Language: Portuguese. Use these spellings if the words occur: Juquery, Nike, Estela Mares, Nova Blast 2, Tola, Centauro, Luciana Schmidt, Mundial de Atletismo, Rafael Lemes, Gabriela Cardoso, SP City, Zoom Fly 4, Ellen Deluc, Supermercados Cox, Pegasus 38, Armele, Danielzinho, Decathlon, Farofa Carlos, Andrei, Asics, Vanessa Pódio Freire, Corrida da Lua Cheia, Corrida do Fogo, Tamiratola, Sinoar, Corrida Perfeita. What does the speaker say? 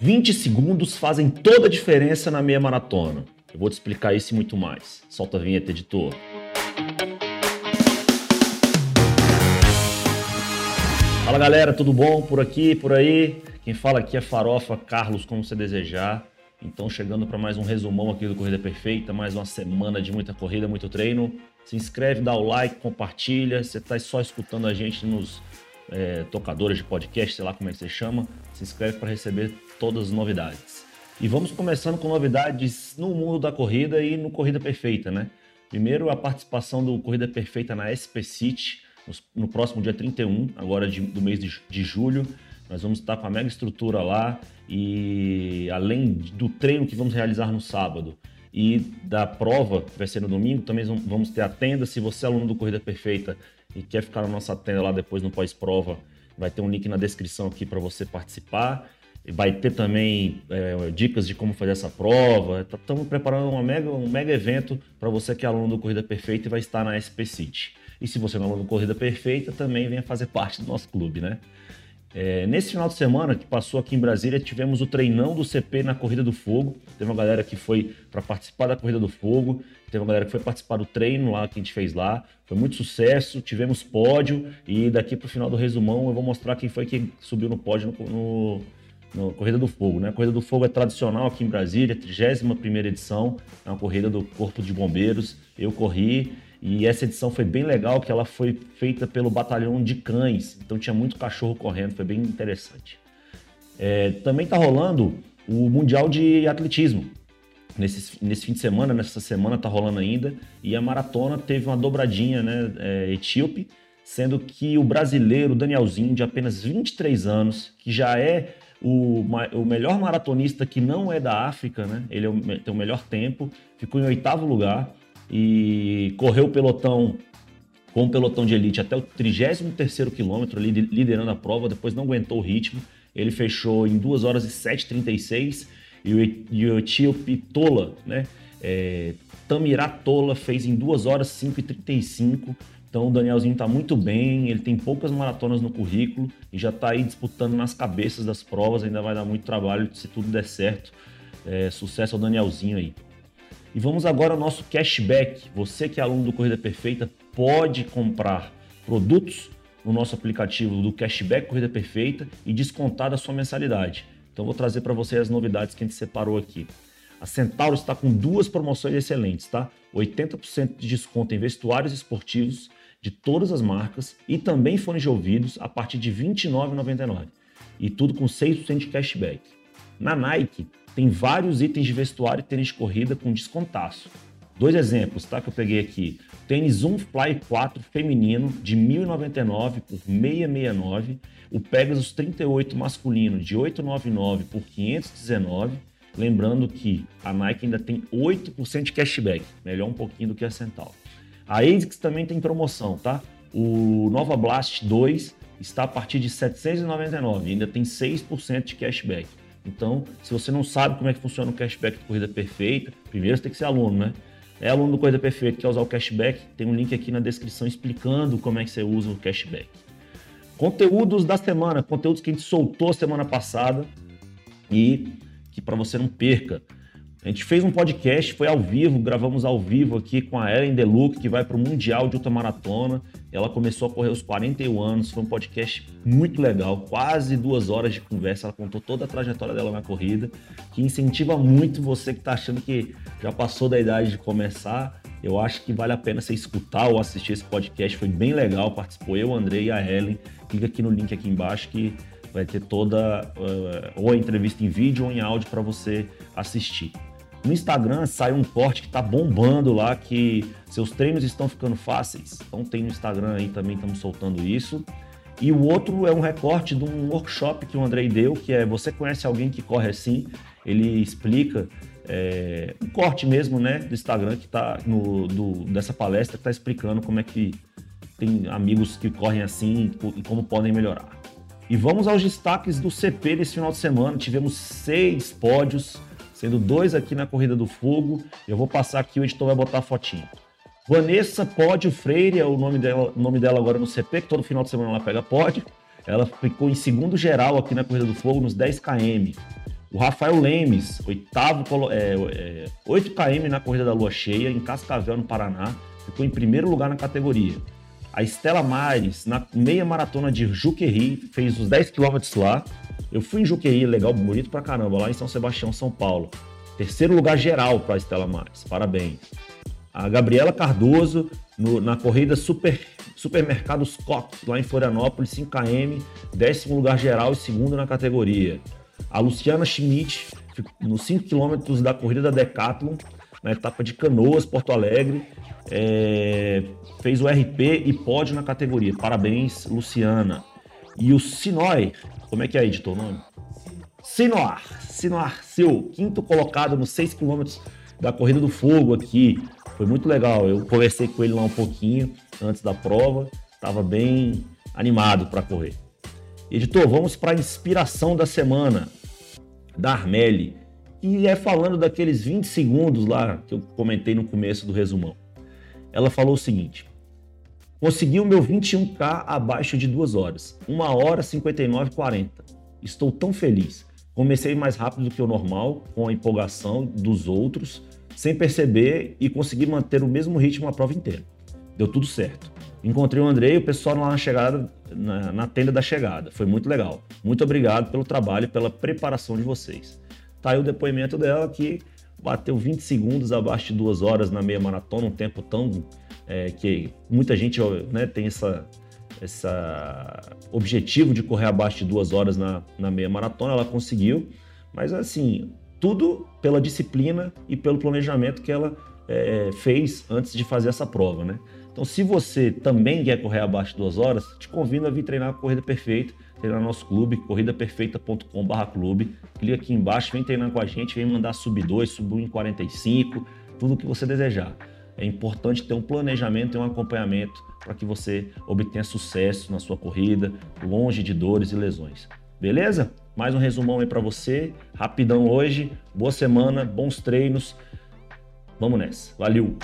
20 segundos fazem toda a diferença na meia maratona. Eu vou te explicar isso e muito mais. Solta a vinheta, editor. Fala galera, tudo bom? Por aqui, por aí? Quem fala aqui é Farofa Carlos, como você desejar. Então chegando para mais um resumão aqui do Corrida Perfeita, mais uma semana de muita corrida, muito treino. Se inscreve, dá o like, compartilha. Você está só escutando a gente nos tocadores de podcast, sei lá como é que você chama. Se inscreve para receber todas as novidades. E vamos começando com novidades no mundo da corrida e no Corrida Perfeita, né? Primeiro, a participação do Corrida Perfeita na SP City, no próximo dia 31, agora do mês de julho. Nós vamos estar com a mega estrutura lá e além do treino que vamos realizar no sábado e da prova que vai ser no domingo, também vamos ter a tenda. Se você é aluno do Corrida Perfeita e quer ficar na nossa tenda lá depois no pós-prova, vai ter um link na descrição aqui para você participar. E vai ter também dicas de como fazer essa prova. Estamos preparando um mega evento para você que é aluno do Corrida Perfeita e vai estar na SP City. E se você não é aluno do Corrida Perfeita, também venha fazer parte do nosso clube, né? Nesse final de semana que passou aqui em Brasília, tivemos o treinão do CP na Corrida do Fogo. Teve uma galera que foi para participar da Corrida do Fogo, teve uma galera que foi participar do treino lá que a gente fez lá. Foi muito sucesso, tivemos pódio e daqui para o final do resumão eu vou mostrar quem foi que subiu no pódio no Corrida do Fogo, né? A Corrida do Fogo é tradicional aqui em Brasília, 31ª edição, é uma corrida do Corpo de Bombeiros. Eu corri. E essa edição foi bem legal, que ela foi feita pelo batalhão de cães, então tinha muito cachorro correndo, foi bem interessante. Também está rolando o Mundial de Atletismo, nesse fim de semana, nessa semana está rolando ainda, e a maratona teve uma dobradinha, né, etíope, sendo que o brasileiro Danielzinho, de apenas 23 anos, que já é o melhor maratonista que não é da África, né, ele tem o melhor tempo, ficou em 8º lugar, e correu o pelotão com o pelotão de elite até o 33º quilômetro, liderando a prova, depois não aguentou o ritmo, ele fechou em 2 horas e 7h36 e o etíope Tola, né? Tamiratola fez em 2 horas 5h35, então o Danielzinho está muito bem, ele tem poucas maratonas no currículo e já está aí disputando nas cabeças das provas, ainda vai dar muito trabalho se tudo der certo, sucesso ao Danielzinho aí. E vamos agora ao nosso cashback. Você que é aluno do Corrida Perfeita pode comprar produtos no nosso aplicativo do Cashback Corrida Perfeita e descontar da sua mensalidade. Então vou trazer para você as novidades que a gente separou aqui. A Centauro está com 2 promoções excelentes, tá? 80% de desconto em vestuários esportivos de todas as marcas e também fones de ouvidos a partir de R$ 29,99. E tudo com 6% de cashback. Na Nike, tem vários itens de vestuário e tênis de corrida com descontaço. 2 exemplos, tá, que eu peguei aqui. Tênis Zoom Fly 4 feminino de R$ 1.099 por R$ 669. O Pegasus 38 masculino de R$ 899 por R$ 519. Lembrando que a Nike ainda tem 8% de cashback. Melhor um pouquinho do que a Centauro. A Asics também tem promoção, tá? O Nova Blast 2 está a partir de R$ 799. Ainda tem 6% de cashback. Então, se você não sabe como é que funciona o cashback do Corrida Perfeita, primeiro você tem que ser aluno, né? É aluno do Corrida Perfeita, quer usar o cashback, tem um link aqui na descrição explicando como é que você usa o cashback. Conteúdos da semana, conteúdos que a gente soltou semana passada e que para você não perca. A gente fez um podcast, foi ao vivo, gravamos ao vivo aqui com a Ellen Deluc, que vai para o Mundial de Ultramaratona. Ela começou a correr aos 41 anos, foi um podcast muito legal, quase 2 horas de conversa. Ela contou toda a trajetória dela na corrida, que incentiva muito você que está achando que já passou da idade de começar. Eu acho que vale a pena você escutar ou assistir esse podcast, foi bem legal. Participou eu, Andrei e a Ellen. Clica aqui no link aqui embaixo que vai ter toda ou a entrevista em vídeo ou em áudio para você assistir. No Instagram saiu um corte que tá bombando lá, que seus treinos estão ficando fáceis. Então tem no Instagram aí também, estamos soltando isso. E o outro é um recorte de um workshop que o Andrei deu, que é você conhece alguém que corre assim? Ele explica um corte mesmo, né, do Instagram que tá dessa palestra que tá explicando como é que tem amigos que correm assim e como podem melhorar. E vamos aos destaques do CP desse final de semana. Tivemos 6 pódios, sendo 2 aqui na Corrida do Fogo. Eu vou passar aqui, o editor vai botar a fotinho. Vanessa Pódio Freire é o nome dela agora no CP, que todo final de semana ela pega pódio. Ela ficou em 2º geral aqui na Corrida do Fogo, nos 10 km. O Rafael Lemes, oitavo, 8km na Corrida da Lua Cheia, em Cascavel, no Paraná, ficou em primeiro lugar na categoria. A Estela Mares, na meia maratona de Juquery, fez os 10km lá. Eu fui em Juquery, legal, bonito pra caramba, lá em São Sebastião, São Paulo. Terceiro lugar geral para a Estela Mares, parabéns. A Gabriela Cardoso, na corrida Supermercados Cox, lá em Florianópolis, 5km, décimo lugar geral e segundo na categoria. A Luciana Schmidt, nos 5km da corrida da Decathlon, na etapa de Canoas, Porto Alegre, fez o RP e pódio na categoria. Parabéns, Luciana. E o Sinoar, como é que é, editor, o nome? Sinoar. Sinoar, seu quinto colocado nos 6km da Corrida do Fogo aqui. Foi muito legal, eu conversei com ele lá um pouquinho antes da prova, estava bem animado para correr. Editor, vamos para a inspiração da semana da Armele, e é falando daqueles 20 segundos lá que eu comentei no começo do resumão. Ela falou o seguinte: consegui o meu 21K abaixo de 2 horas, 1h59:40. Estou tão feliz. Comecei mais rápido do que o normal, com a empolgação dos outros, sem perceber, e consegui manter o mesmo ritmo a prova inteira. Deu tudo certo. Encontrei o Andrei e o pessoal lá na chegada, na tenda da chegada. Foi muito legal. Muito obrigado pelo trabalho e pela preparação de vocês. Tá aí o depoimento dela, que bateu 20 segundos abaixo de 2 horas na meia maratona, um tempo tão que muita gente, né, tem esse objetivo de correr abaixo de 2 horas na meia maratona. Ela conseguiu, mas assim, tudo pela disciplina e pelo planejamento que ela fez antes de fazer essa prova, né? Então, se você também quer correr abaixo de 2 horas, te convido a vir treinar a Corrida Perfeita, treinar nosso clube, corridaperfeita.com/clube. Clica aqui embaixo, vem treinar com a gente, vem mandar sub 2, sub 1,45, tudo o que você desejar. É importante ter um planejamento e um acompanhamento para que você obtenha sucesso na sua corrida, longe de dores e lesões. Beleza? Mais um resumão aí para você, rapidão hoje. Boa semana, bons treinos. Vamos nessa. Valeu!